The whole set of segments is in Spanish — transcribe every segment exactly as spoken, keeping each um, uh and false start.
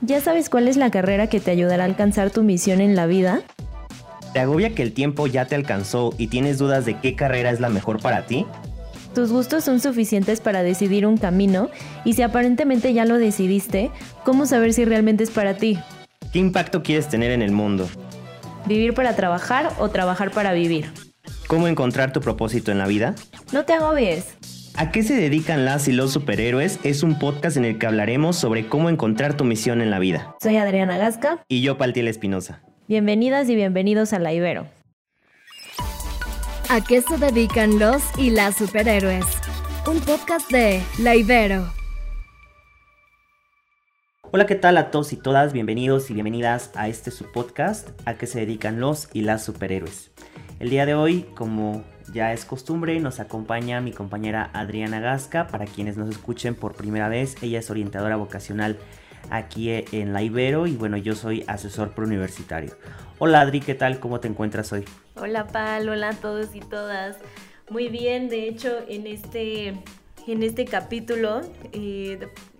¿Ya sabes cuál es la carrera que te ayudará a alcanzar tu misión en la vida? ¿Te agobia que el tiempo ya te alcanzó y tienes dudas de qué carrera es la mejor para ti? ¿Tus gustos son suficientes para decidir un camino? Y si aparentemente ya lo decidiste, ¿cómo saber si realmente es para ti? ¿Qué impacto quieres tener en el mundo? ¿Vivir para trabajar o trabajar para vivir? ¿Cómo encontrar tu propósito en la vida? No te agobies. ¿A qué se dedican las y los superhéroes? Es un podcast en el que hablaremos sobre cómo encontrar tu misión en la vida. Soy Adriana Gasca. Y yo, Paltiel Espinosa. Bienvenidas y bienvenidos a La Ibero. ¿A qué se dedican los y las superhéroes? Un podcast de La Ibero. Hola, ¿qué tal a todos y todas? Bienvenidos y bienvenidas a este subpodcast, ¿A qué se dedican los y las superhéroes? El día de hoy, como ya es costumbre, nos acompaña mi compañera Adriana Gasca. Para quienes nos escuchen por primera vez, ella es orientadora vocacional aquí en La Ibero y bueno, yo soy asesor preuniversitario. Hola Adri, ¿qué tal? ¿Cómo te encuentras hoy? Hola Pal, hola a todos y todas. Muy bien, de hecho en este, en este capítulo eh,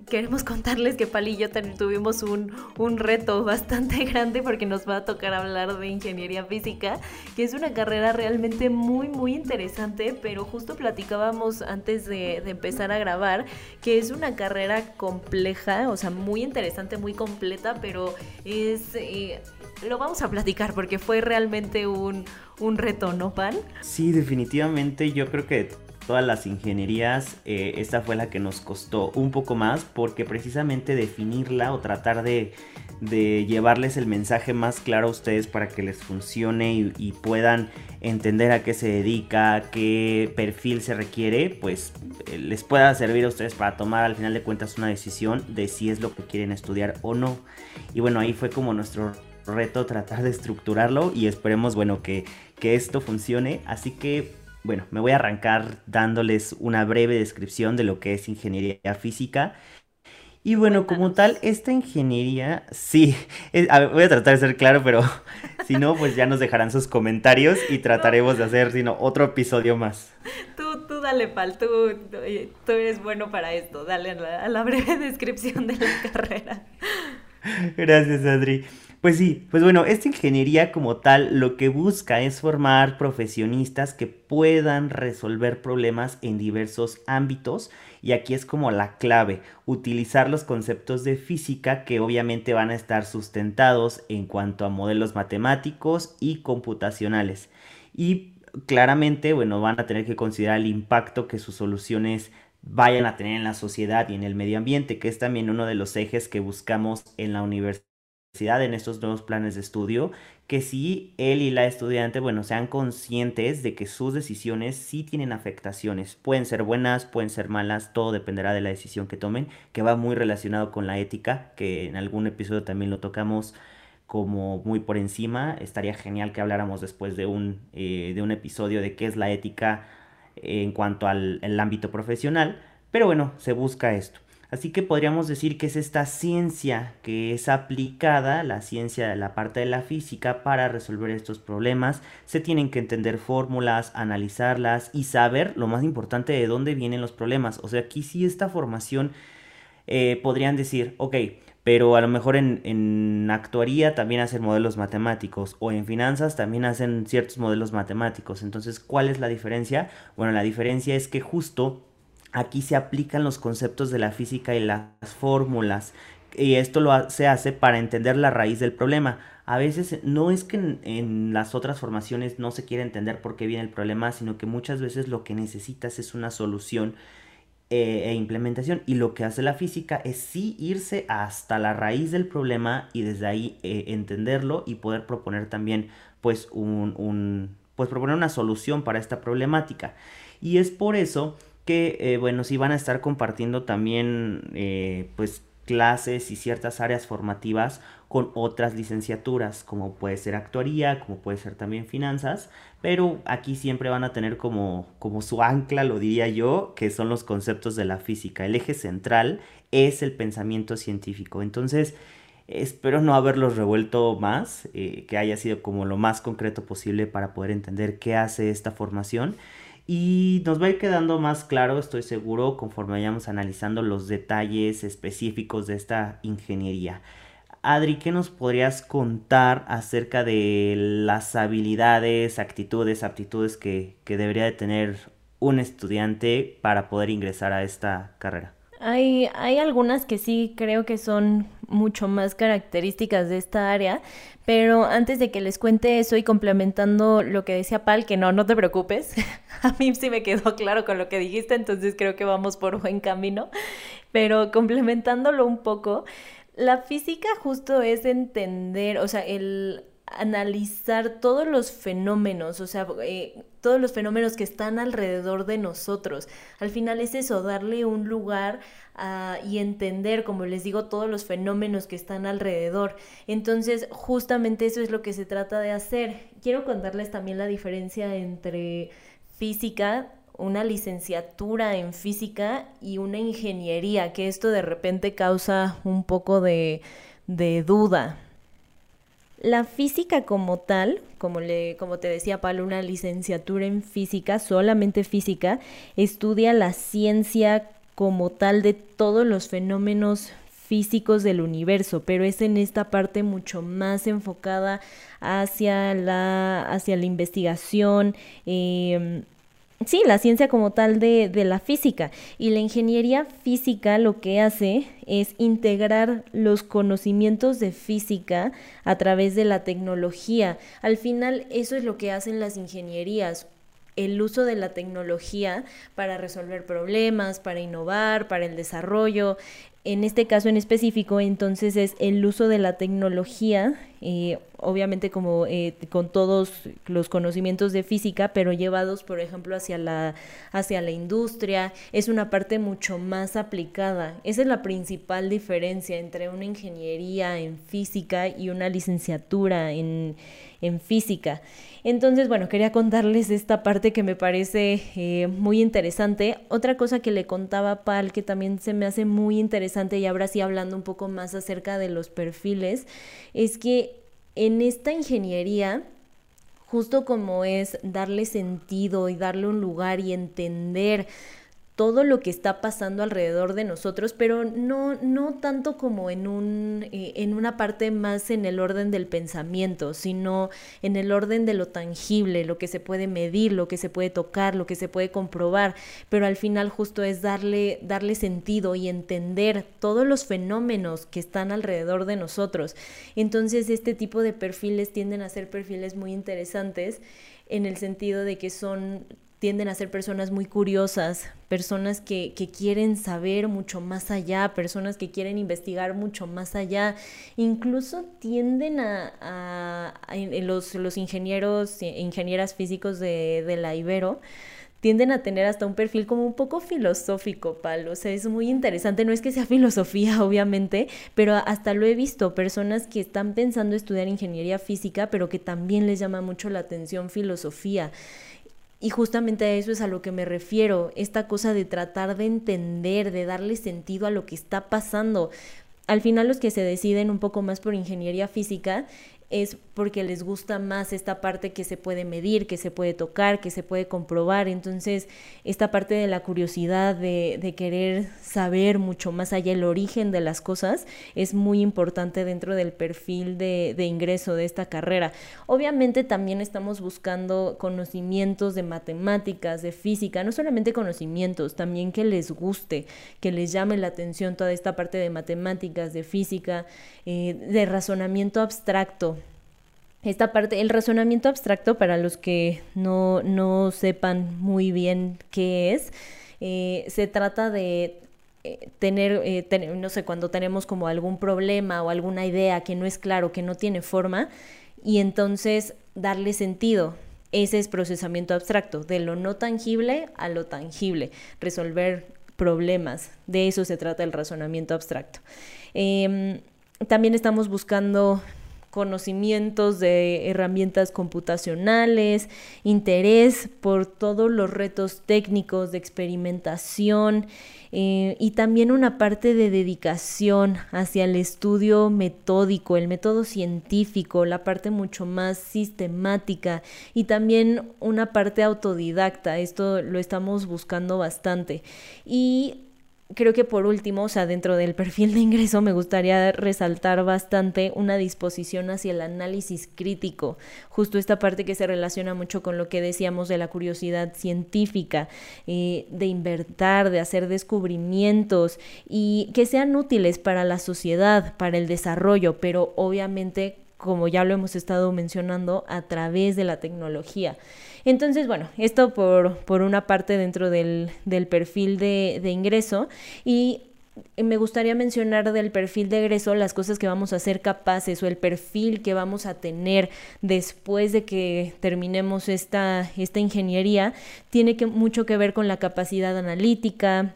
queremos contarles que Pal y yo tuvimos un, un reto bastante grande porque nos va a tocar hablar de Ingeniería Física, que es una carrera realmente muy muy interesante, pero justo platicábamos antes de, de empezar a grabar que es una carrera compleja, o sea muy interesante, muy completa, pero es... Eh, lo vamos a platicar porque fue realmente un, un reto, ¿no, Pan? Sí, definitivamente. Yo creo que todas las ingenierías, eh, esta fue la que nos costó un poco más porque precisamente definirla o tratar de, de llevarles el mensaje más claro a ustedes para que les funcione y, y puedan entender a qué se dedica, a qué perfil se requiere, pues eh, les pueda servir a ustedes para tomar al final de cuentas una decisión de si es lo que quieren estudiar o no. Y bueno, ahí fue como nuestro reto tratar de estructurarlo y esperemos, bueno, que, que esto funcione. Así que... bueno, me voy a arrancar dándoles una breve descripción de lo que es ingeniería física. Y bueno, como tal, esta ingeniería, sí, es, a ver, voy a tratar de ser claro, pero si no, pues ya nos dejarán sus comentarios y trataremos de hacer, si no, otro episodio más. Tú, tú dale, Pal, tú, tú eres bueno para esto, dale a la, a la breve descripción de la carrera. Gracias, Adri. Pues sí, pues bueno, esta ingeniería como tal lo que busca es formar profesionistas que puedan resolver problemas en diversos ámbitos y aquí es como la clave, utilizar los conceptos de física que obviamente van a estar sustentados en cuanto a modelos matemáticos y computacionales y claramente, bueno, van a tener que considerar el impacto que sus soluciones vayan a tener en la sociedad y en el medio ambiente, que es también uno de los ejes que buscamos en la universidad. En estos nuevos planes de estudio, que sí, él y la estudiante, bueno, sean conscientes de que sus decisiones sí tienen afectaciones, pueden ser buenas, pueden ser malas, todo dependerá de la decisión que tomen, que va muy relacionado con la ética, que en algún episodio también lo tocamos como muy por encima. Estaría genial que habláramos después de un, eh, de un episodio de qué es la ética en cuanto al el ámbito profesional, pero bueno, se busca esto. Así que podríamos decir que es esta ciencia que es aplicada, la ciencia de la parte de la física, para resolver estos problemas. Se tienen que entender fórmulas, analizarlas y saber, lo más importante, de dónde vienen los problemas. O sea, aquí sí esta formación eh, podrían decir, ok, pero a lo mejor en, en actuaría también hacen modelos matemáticos o en finanzas también hacen ciertos modelos matemáticos. Entonces, ¿cuál es la diferencia? Bueno, la diferencia es que justo... aquí se aplican los conceptos de la física y las fórmulas y esto lo ha- se hace para entender la raíz del problema. A veces no es que en, en las otras formaciones no se quiera entender por qué viene el problema, sino que muchas veces lo que necesitas es una solución eh, e implementación y lo que hace la física es sí irse hasta la raíz del problema y desde ahí eh, entenderlo y poder proponer también pues un, un pues proponer una solución para esta problemática. Y es por eso que, eh, bueno, sí van a estar compartiendo también, eh, pues, clases y ciertas áreas formativas con otras licenciaturas, como puede ser actuaría, como puede ser también finanzas, pero aquí siempre van a tener como, como su ancla, lo diría yo, que son los conceptos de la física. El eje central es el pensamiento científico. Entonces, espero no haberlos revuelto más, eh, que haya sido como lo más concreto posible para poder entender qué hace esta formación. Y nos va a ir quedando más claro, estoy seguro, conforme vayamos analizando los detalles específicos de esta ingeniería. Adri, ¿qué nos podrías contar acerca de las habilidades, actitudes, aptitudes que, que debería de tener un estudiante para poder ingresar a esta carrera? Hay, hay algunas que sí creo que son mucho más características de esta área, pero antes de que les cuente eso y complementando lo que decía Pal, que no, no te preocupes, a mí sí me quedó claro con lo que dijiste, entonces creo que vamos por buen camino, pero complementándolo un poco, la física justo es entender, o sea, el analizar todos los fenómenos, o sea, eh, todos los fenómenos que están alrededor de nosotros. Al final es eso, darle un lugar uh, y entender, como les digo, todos los fenómenos que están alrededor. Entonces, justamente eso es lo que se trata de hacer. Quiero contarles también la diferencia entre física, una licenciatura en física y una ingeniería, que esto de repente causa un poco de, de duda. La física como tal, como, le, como te decía Pablo, una licenciatura en física, solamente física, estudia la ciencia como tal de todos los fenómenos físicos del universo, pero es en esta parte mucho más enfocada hacia la, hacia la investigación, eh, sí, la ciencia como tal de, de la física. Y la ingeniería física lo que hace es integrar los conocimientos de física a través de la tecnología. Al final, eso es lo que hacen las ingenierías, el uso de la tecnología para resolver problemas, para innovar, para el desarrollo. En este caso en específico, entonces, es el uso de la tecnología, eh, obviamente como eh, con todos los conocimientos de física, pero llevados, por ejemplo, hacia la, hacia la industria. Es una parte mucho más aplicada. Esa es la principal diferencia entre una ingeniería en física y una licenciatura en, en física. Entonces, bueno, quería contarles esta parte que me parece eh, muy interesante. Otra cosa que le contaba a Pal, que también se me hace muy interesante, y ahora sí hablando un poco más acerca de los perfiles, es que en esta ingeniería, justo como es darle sentido y darle un lugar y entender todo lo que está pasando alrededor de nosotros, pero no, no tanto como en, un, eh, en una parte más en el orden del pensamiento, sino en el orden de lo tangible, lo que se puede medir, lo que se puede tocar, lo que se puede comprobar, pero al final justo es darle, darle sentido y entender todos los fenómenos que están alrededor de nosotros. Entonces, este tipo de perfiles tienden a ser perfiles muy interesantes en el sentido de que son... tienden a ser personas muy curiosas, personas que, que quieren saber mucho más allá, personas que quieren investigar mucho más allá. Incluso tienden a, a, a los, los ingenieros, ingenieras físicos de, de la Ibero, tienden a tener hasta un perfil como un poco filosófico, Pal. O sea, es muy interesante. No es que sea filosofía, obviamente, pero hasta lo he visto, personas que están pensando estudiar ingeniería física, pero que también les llama mucho la atención filosofía. Y justamente a eso es a lo que me refiero, esta cosa de tratar de entender, de darle sentido a lo que está pasando. Al final, los que se deciden un poco más por ingeniería física es porque les gusta más esta parte que se puede medir, que se puede tocar, que se puede comprobar. Entonces, esta parte de la curiosidad, de, de querer saber mucho más allá el origen de las cosas, es muy importante dentro del perfil de, de ingreso de esta carrera. Obviamente también estamos buscando conocimientos de matemáticas, de física, no solamente conocimientos, también que les guste, que les llame la atención toda esta parte de matemáticas, de física, eh, de razonamiento abstracto. Esta parte, el razonamiento abstracto, para los que no, no sepan muy bien qué es, eh, se trata de eh, tener, eh, ten, no sé, cuando tenemos como algún problema o alguna idea que no es claro, que no tiene forma, y entonces darle sentido. Ese es procesamiento abstracto, de lo no tangible a lo tangible, resolver problemas. De eso se trata el razonamiento abstracto. Eh, también estamos buscando conocimientos de herramientas computacionales, interés por todos los retos técnicos de experimentación, eh, y también una parte de dedicación hacia el estudio metódico, el método científico, la parte mucho más sistemática, y también una parte autodidacta. Esto lo estamos buscando bastante. Y Creo que por último, o sea, dentro del perfil de ingreso me gustaría resaltar bastante una disposición hacia el análisis crítico, justo esta parte que se relaciona mucho con lo que decíamos de la curiosidad científica, eh, de inventar, de hacer descubrimientos y que sean útiles para la sociedad, para el desarrollo, pero obviamente, como ya lo hemos estado mencionando, a través de la tecnología. Entonces, bueno, esto por, por una parte dentro del, del perfil de, de ingreso, y me gustaría mencionar del perfil de egreso las cosas que vamos a ser capaces o el perfil que vamos a tener después de que terminemos esta, esta ingeniería. Tiene que, mucho que ver con la capacidad analítica,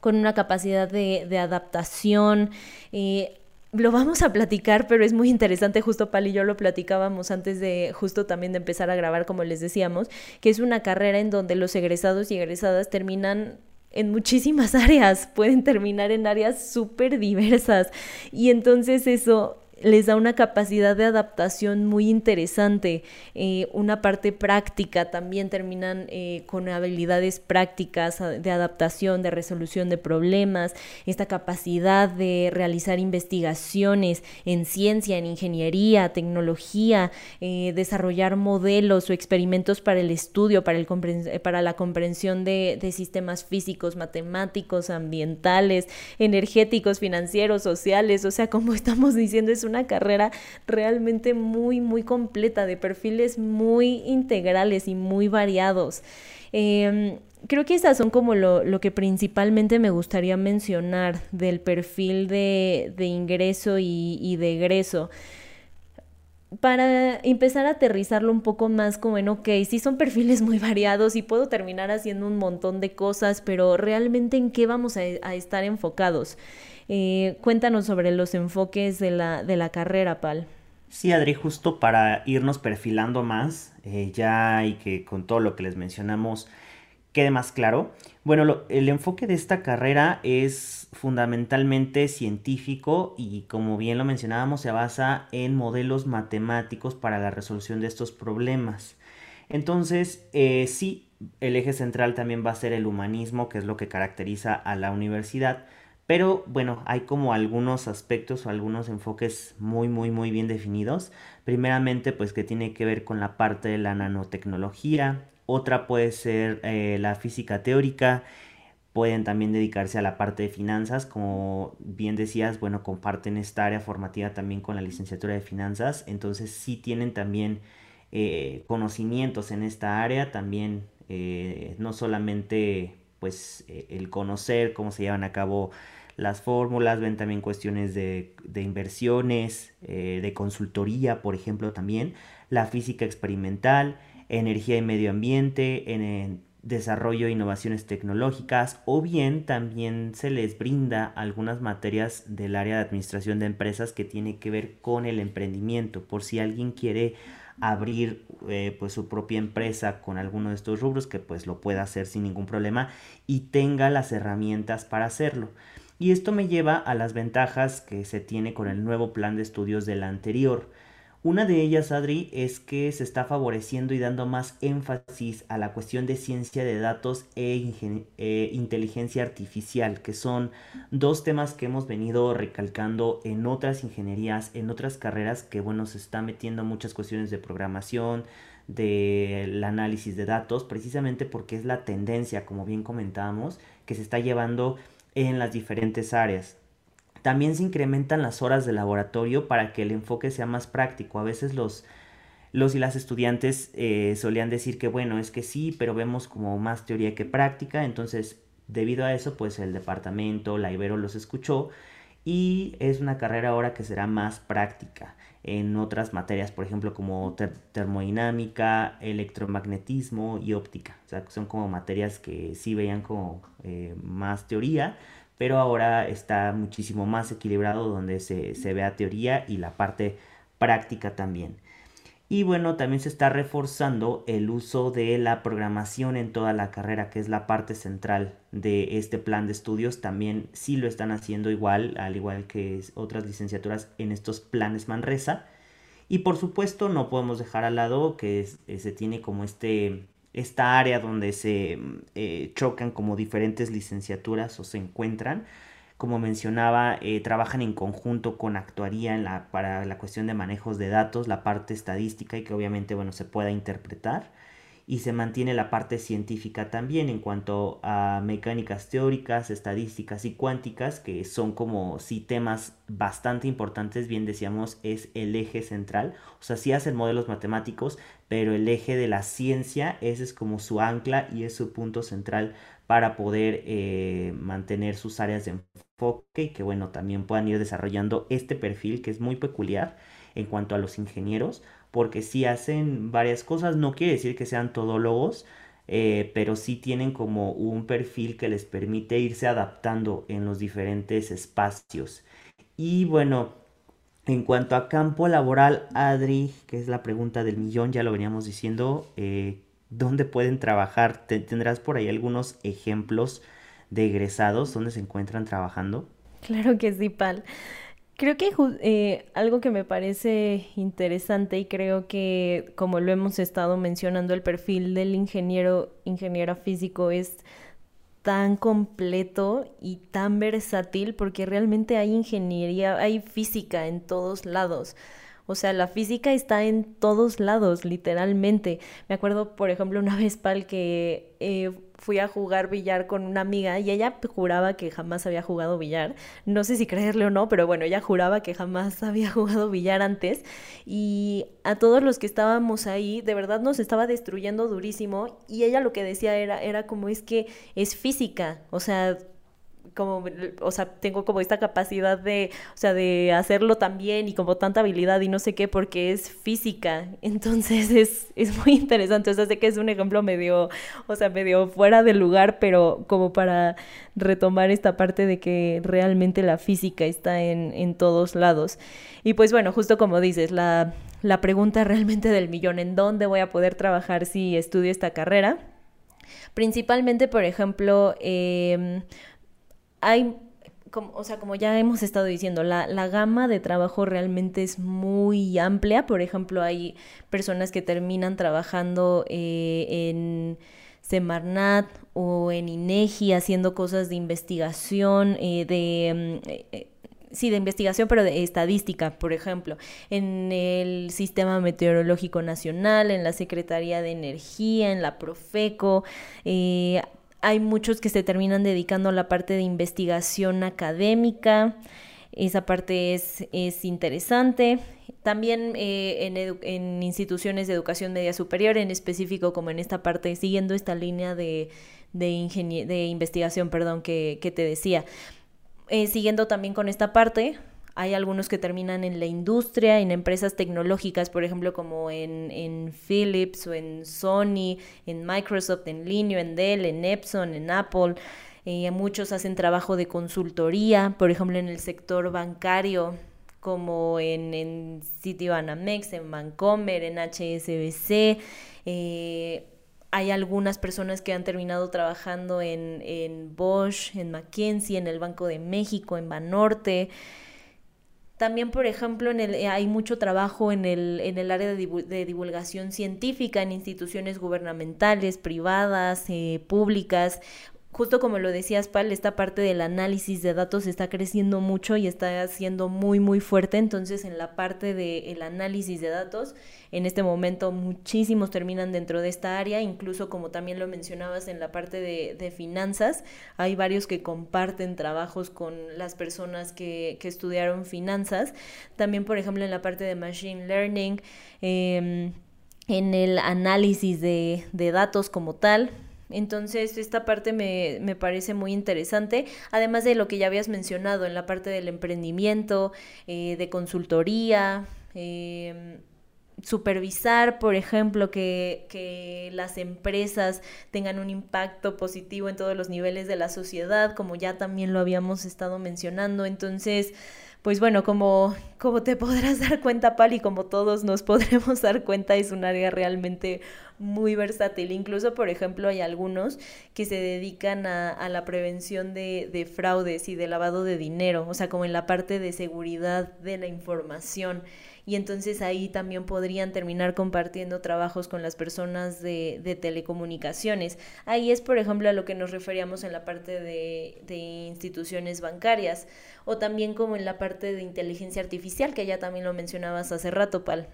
con una capacidad de, de adaptación, eh, lo vamos a platicar, pero es muy interesante, justo Pal y yo lo platicábamos antes de, justo también de empezar a grabar, como les decíamos, que es una carrera en donde los egresados y egresadas terminan en muchísimas áreas, pueden terminar en áreas súper diversas, y entonces eso les da una capacidad de adaptación muy interesante, eh, una parte práctica, también terminan eh, con habilidades prácticas de adaptación, de resolución de problemas, esta capacidad de realizar investigaciones en ciencia, en ingeniería, tecnología, eh, desarrollar modelos o experimentos para el estudio, para, el compren- para la comprensión de, de sistemas físicos, matemáticos, ambientales, energéticos, financieros, sociales. O sea, como estamos diciendo, es una carrera realmente muy, muy completa, de perfiles muy integrales y muy variados. Eh, creo que esas son como lo, lo que principalmente me gustaría mencionar del perfil de, de ingreso y, y de egreso. Para empezar a aterrizarlo un poco más como en, ok, sí son perfiles muy variados y puedo terminar haciendo un montón de cosas, pero realmente ¿en qué vamos a, a estar enfocados? Eh, cuéntanos sobre los enfoques de la, de la carrera, Pal. Sí, Adri, justo para irnos perfilando más, eh, ya y que con todo lo que les mencionamos quede más claro. Bueno, lo, el enfoque de esta carrera es fundamentalmente científico y, como bien lo mencionábamos, se basa en modelos matemáticos para la resolución de estos problemas. Entonces, eh, sí, el eje central también va a ser el humanismo, que es lo que caracteriza a la universidad. Pero bueno, hay como algunos aspectos o algunos enfoques muy muy muy bien definidos. Primeramente, pues que tiene que ver con la parte de la nanotecnología. Otra puede ser eh, la física teórica. Pueden también dedicarse a la parte de finanzas. Como bien decías, bueno, comparten esta área formativa también con la licenciatura de finanzas. Entonces sí tienen también eh, conocimientos en esta área. También eh, no solamente pues eh, el conocer cómo se llevan a cabo las fórmulas, ven también cuestiones de, de inversiones, eh, de consultoría, por ejemplo, también, la física experimental, energía y medio ambiente, en, en desarrollo e innovaciones tecnológicas, o bien también se les brinda algunas materias del área de administración de empresas que tiene que ver con el emprendimiento, por si alguien quiere abrir eh, pues su propia empresa con alguno de estos rubros, que pues lo pueda hacer sin ningún problema y tenga las herramientas para hacerlo. Y esto me lleva a las ventajas que se tiene con el nuevo plan de estudios del anterior. Una de ellas, Adri, es que se está favoreciendo y dando más énfasis a la cuestión de ciencia de datos e ingen- eh, inteligencia artificial, que son dos temas que hemos venido recalcando en otras ingenierías, en otras carreras, que bueno, se está metiendo muchas cuestiones de programación, del análisis de datos, precisamente porque es la tendencia, como bien comentábamos, que se está llevando en las diferentes áreas. También se incrementan las horas de laboratorio para que el enfoque sea más práctico. A veces los, los y las estudiantes eh, solían decir que bueno, es que sí, pero vemos como más teoría que práctica. Entonces, debido a eso, pues el departamento, la Ibero, los escuchó, y es una carrera ahora que será más práctica en otras materias, por ejemplo, como ter- termodinámica, electromagnetismo y óptica. O sea, son como materias que sí veían como eh, más teoría, pero ahora está muchísimo más equilibrado, donde se, se vea teoría y la parte práctica también. Y bueno, también se está reforzando el uso de la programación en toda la carrera, que es la parte central de este plan de estudios. También sí lo están haciendo igual, al igual que otras licenciaturas en estos planes Manresa. Y por supuesto, no podemos dejar al lado que es, se tiene como este esta área donde se eh, chocan como diferentes licenciaturas o se encuentran. Como mencionaba, eh, trabajan en conjunto con actuaría en la, para la cuestión de manejos de datos, la parte estadística y que obviamente bueno, se pueda interpretar. Y se mantiene la parte científica también en cuanto a mecánicas teóricas, estadísticas y cuánticas, que son como sí temas bastante importantes. Bien decíamos, es el eje central. O sea, sí hacen modelos matemáticos, pero el eje de la ciencia, ese es como su ancla y es su punto central para poder eh, mantener sus áreas de enfoque y que bueno, también puedan ir desarrollando este perfil que es muy peculiar en cuanto a los ingenieros, porque sí hacen varias cosas. No quiere decir que sean todólogos, eh, pero sí tienen como un perfil que les permite irse adaptando en los diferentes espacios. Y bueno, en cuanto a campo laboral, Adri, que es la pregunta del millón, ya lo veníamos diciendo, eh, ¿dónde pueden trabajar? ¿Tendrás por ahí algunos ejemplos de egresados donde se encuentran trabajando? Claro que sí, Pal. Creo que eh, algo que me parece interesante y creo que como lo hemos estado mencionando, el perfil del ingeniero, ingeniera físico es tan completo y tan versátil porque realmente hay ingeniería, hay física en todos lados. O sea, la física está en todos lados, literalmente. Me acuerdo, por ejemplo, una vez, Pal, que eh, fui a jugar billar con una amiga y ella juraba que jamás había jugado billar. No sé si creerle o no, pero bueno, ella juraba que jamás había jugado billar antes. Y a todos los que estábamos ahí, de verdad nos estaba destruyendo durísimo. Y ella lo que decía era, era como es que es física, o sea... como, o sea, tengo como esta capacidad de, o sea, de hacerlo tan bien y como tanta habilidad y no sé qué, porque es física. Entonces es, es muy interesante. O sea, sé que es un ejemplo medio, o sea, medio fuera de lugar, pero como para retomar esta parte de que realmente la física está en, en todos lados. Y pues bueno, justo como dices, la, la pregunta realmente del millón, ¿en dónde voy a poder trabajar si estudio esta carrera? Principalmente, por ejemplo, eh... hay, como, o sea, como ya hemos estado diciendo, la, la gama de trabajo realmente es muy amplia. Por ejemplo, hay personas que terminan trabajando eh, en Semarnat o en INEGI haciendo cosas de investigación, eh, de... Eh, sí, de investigación, pero de estadística, por ejemplo, en el Sistema Meteorológico Nacional, en la Secretaría de Energía, en la Profeco... Eh, hay muchos que se terminan dedicando a la parte de investigación académica. Esa parte es, es interesante. También eh, en, edu- en instituciones de educación media superior, en específico como en esta parte, siguiendo esta línea de, de, ingenie- de investigación perdón, que, que te decía. Eh, siguiendo también con esta parte, hay algunos que terminan en la industria, en empresas tecnológicas, por ejemplo, como en, en Philips o en Sony, en Microsoft, en Lenovo, en Dell, en Epson, en Apple. Eh, muchos hacen trabajo de consultoría, por ejemplo, en el sector bancario, como en, en Citibanamex, en Bancomer, en H S B C. Eh, hay algunas personas que han terminado trabajando en, en Bosch, en McKinsey, en el Banco de México, en Banorte. También, por ejemplo, en el, hay mucho trabajo en el, en el área de, divu- de divulgación científica, en instituciones gubernamentales, privadas, eh, públicas. Justo como lo decías, Pal, esta parte del análisis de datos está creciendo mucho y está siendo muy, muy fuerte. Entonces, en la parte del análisis de datos, en este momento muchísimos terminan dentro de esta área. Incluso, como también lo mencionabas, en la parte de, de finanzas, hay varios que comparten trabajos con las personas que, que estudiaron finanzas. También, por ejemplo, en la parte de Machine Learning, eh, en el análisis de, de datos como tal. Entonces, esta parte me, me parece muy interesante, además de lo que ya habías mencionado en la parte del emprendimiento, eh, de consultoría, eh, supervisar, por ejemplo, que, que las empresas tengan un impacto positivo en todos los niveles de la sociedad, como ya también lo habíamos estado mencionando. Entonces, Pues bueno, como, como te podrás dar cuenta, Pal, y como todos nos podremos dar cuenta, es un área realmente muy versátil. Incluso, por ejemplo, hay algunos que se dedican a, a la prevención de, de fraudes y de lavado de dinero, o sea, como en la parte de seguridad de la información. Y entonces ahí también podrían terminar compartiendo trabajos con las personas de, de telecomunicaciones. Ahí es, por ejemplo, a lo que nos referíamos en la parte de, de instituciones bancarias, o también como en la parte de inteligencia artificial, que ya también lo mencionabas hace rato, Pal.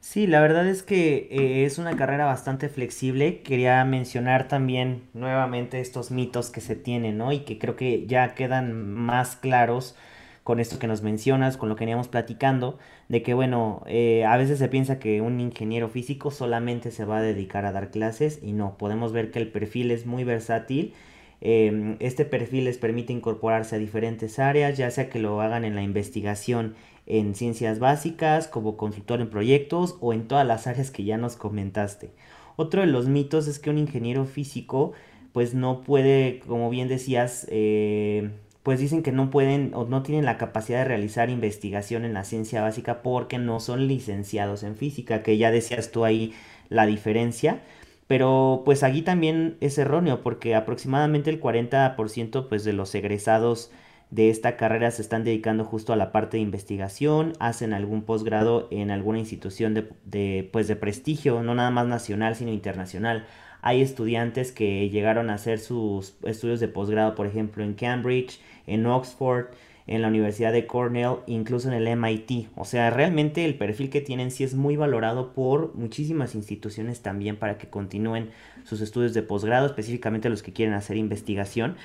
Sí, la verdad es que eh, es una carrera bastante flexible. Quería mencionar también nuevamente estos mitos que se tienen, ¿no? Y que creo que ya quedan más claros con esto que nos mencionas, con lo que veníamos platicando, de que, bueno, eh, a veces se piensa que un ingeniero físico solamente se va a dedicar a dar clases, y no, podemos ver que el perfil es muy versátil. Eh, este perfil les permite incorporarse a diferentes áreas, ya sea que lo hagan en la investigación en ciencias básicas, como consultor en proyectos, o en todas las áreas que ya nos comentaste. Otro de los mitos es que un ingeniero físico, pues no puede, como bien decías, eh... pues dicen que no pueden o no tienen la capacidad de realizar investigación en la ciencia básica porque no son licenciados en física, que ya decías tú ahí la diferencia, pero pues aquí también es erróneo, porque aproximadamente el cuarenta por ciento pues de los egresados de esta carrera se están dedicando justo a la parte de investigación, hacen algún posgrado en alguna institución de, de, pues de prestigio, no nada más nacional sino internacional. Hay estudiantes que llegaron a hacer sus estudios de posgrado, por ejemplo, en Cambridge, en Oxford, en la Universidad de Cornell, incluso en el M I T. O sea, realmente el perfil que tienen sí es muy valorado por muchísimas instituciones también para que continúen sus estudios de posgrado, específicamente los que quieren hacer investigación.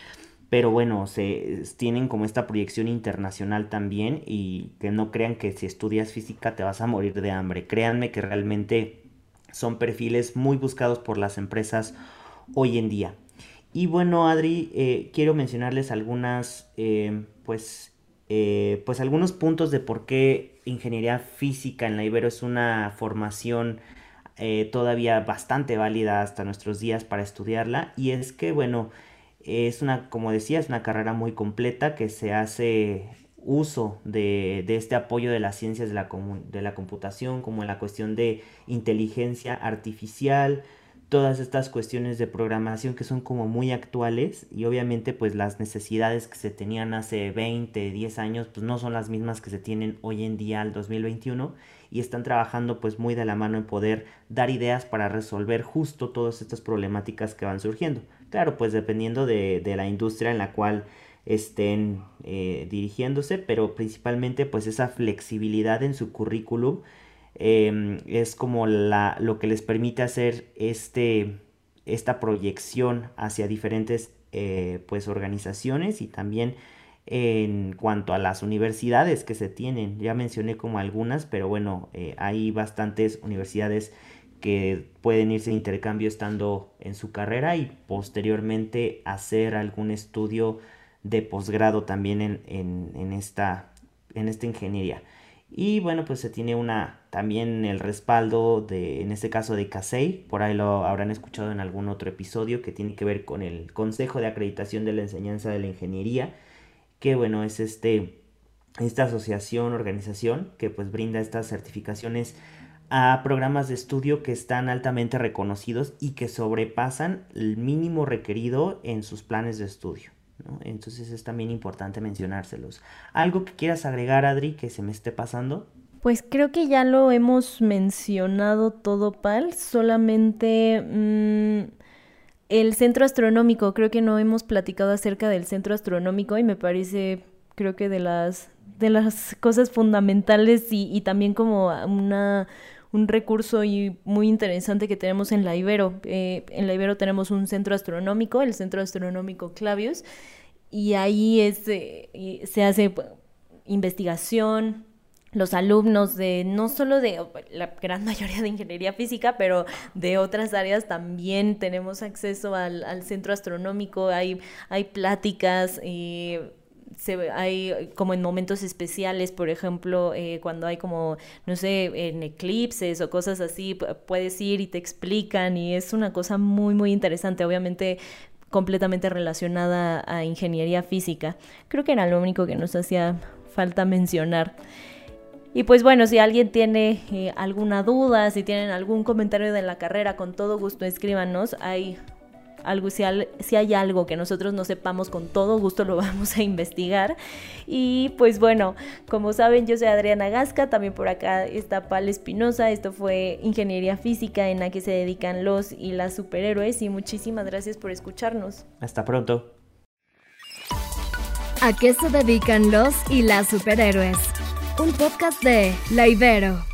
Pero bueno, se tienen como esta proyección internacional también, y que no crean que si estudias física te vas a morir de hambre. Créanme que realmente son perfiles muy buscados por las empresas hoy en día. Y bueno, Adri, eh, quiero mencionarles algunas, eh, pues, eh, pues algunos puntos de por qué ingeniería física en la Ibero es una formación eh, todavía bastante válida hasta nuestros días para estudiarla. Y es que, bueno, es una, como decía, es una carrera muy completa que se hace uso de, de este apoyo de las ciencias de la, de la computación, como en la cuestión de inteligencia artificial, todas estas cuestiones de programación que son como muy actuales, y obviamente pues las necesidades que se tenían hace veinte, diez años pues no son las mismas que se tienen hoy en día al dos mil veintiuno, y están trabajando pues muy de la mano en poder dar ideas para resolver justo todas estas problemáticas que van surgiendo. Claro, pues dependiendo de, de la industria en la cual estén eh, dirigiéndose, pero principalmente pues esa flexibilidad en su currículum eh, es como la, lo que les permite hacer este, esta proyección hacia diferentes eh, pues organizaciones, y también en cuanto a las universidades que se tienen. Ya mencioné como algunas, pero bueno, eh, hay bastantes universidades que pueden irse de intercambio estando en su carrera y posteriormente hacer algún estudio de posgrado también en, en, en, esta, en esta ingeniería. Y bueno, pues se tiene una también el respaldo de, en este caso, de CASEI. Por ahí lo habrán escuchado en algún otro episodio, que tiene que ver con el Consejo de Acreditación de la Enseñanza de la Ingeniería, que bueno, es este, esta asociación, organización, que pues brinda estas certificaciones a programas de estudio que están altamente reconocidos y que sobrepasan el mínimo requerido en sus planes de estudio, ¿no? Entonces es también importante mencionárselos. ¿Algo que quieras agregar, Adri, que se me esté pasando? Pues creo que ya lo hemos mencionado todo, Pal, solamente mmm, el Centro Astronómico. Creo que no hemos platicado acerca del Centro Astronómico y me parece, creo que de las, de las cosas fundamentales y, y también como una... un recurso y muy interesante que tenemos en la Ibero. Eh, en la Ibero tenemos un centro astronómico, el Centro Astronómico Clavius, y ahí es, eh, se hace investigación. Los alumnos de, no solo de la gran mayoría de ingeniería física, pero de otras áreas también tenemos acceso al, al centro astronómico. Hay, hay pláticas, eh, Se, hay como en momentos especiales, por ejemplo, eh, cuando hay como, no sé, en eclipses o cosas así, p- puedes ir y te explican, y es una cosa muy, muy interesante, obviamente completamente relacionada a ingeniería física. Creo que era lo único que nos hacía falta mencionar. Y pues bueno, si alguien tiene eh, alguna duda, si tienen algún comentario de la carrera, con todo gusto escríbanos. Hay algo, si, al, si hay algo que nosotros no sepamos, con todo gusto lo vamos a investigar. Y pues bueno, como saben, yo soy Adriana Gasca, también por acá está Pal Espinosa. Esto fue Ingeniería Física, en la que se dedican los y las superhéroes. Y muchísimas gracias por escucharnos. Hasta pronto. ¿A qué se dedican los y las superhéroes? Un podcast de La Ibero.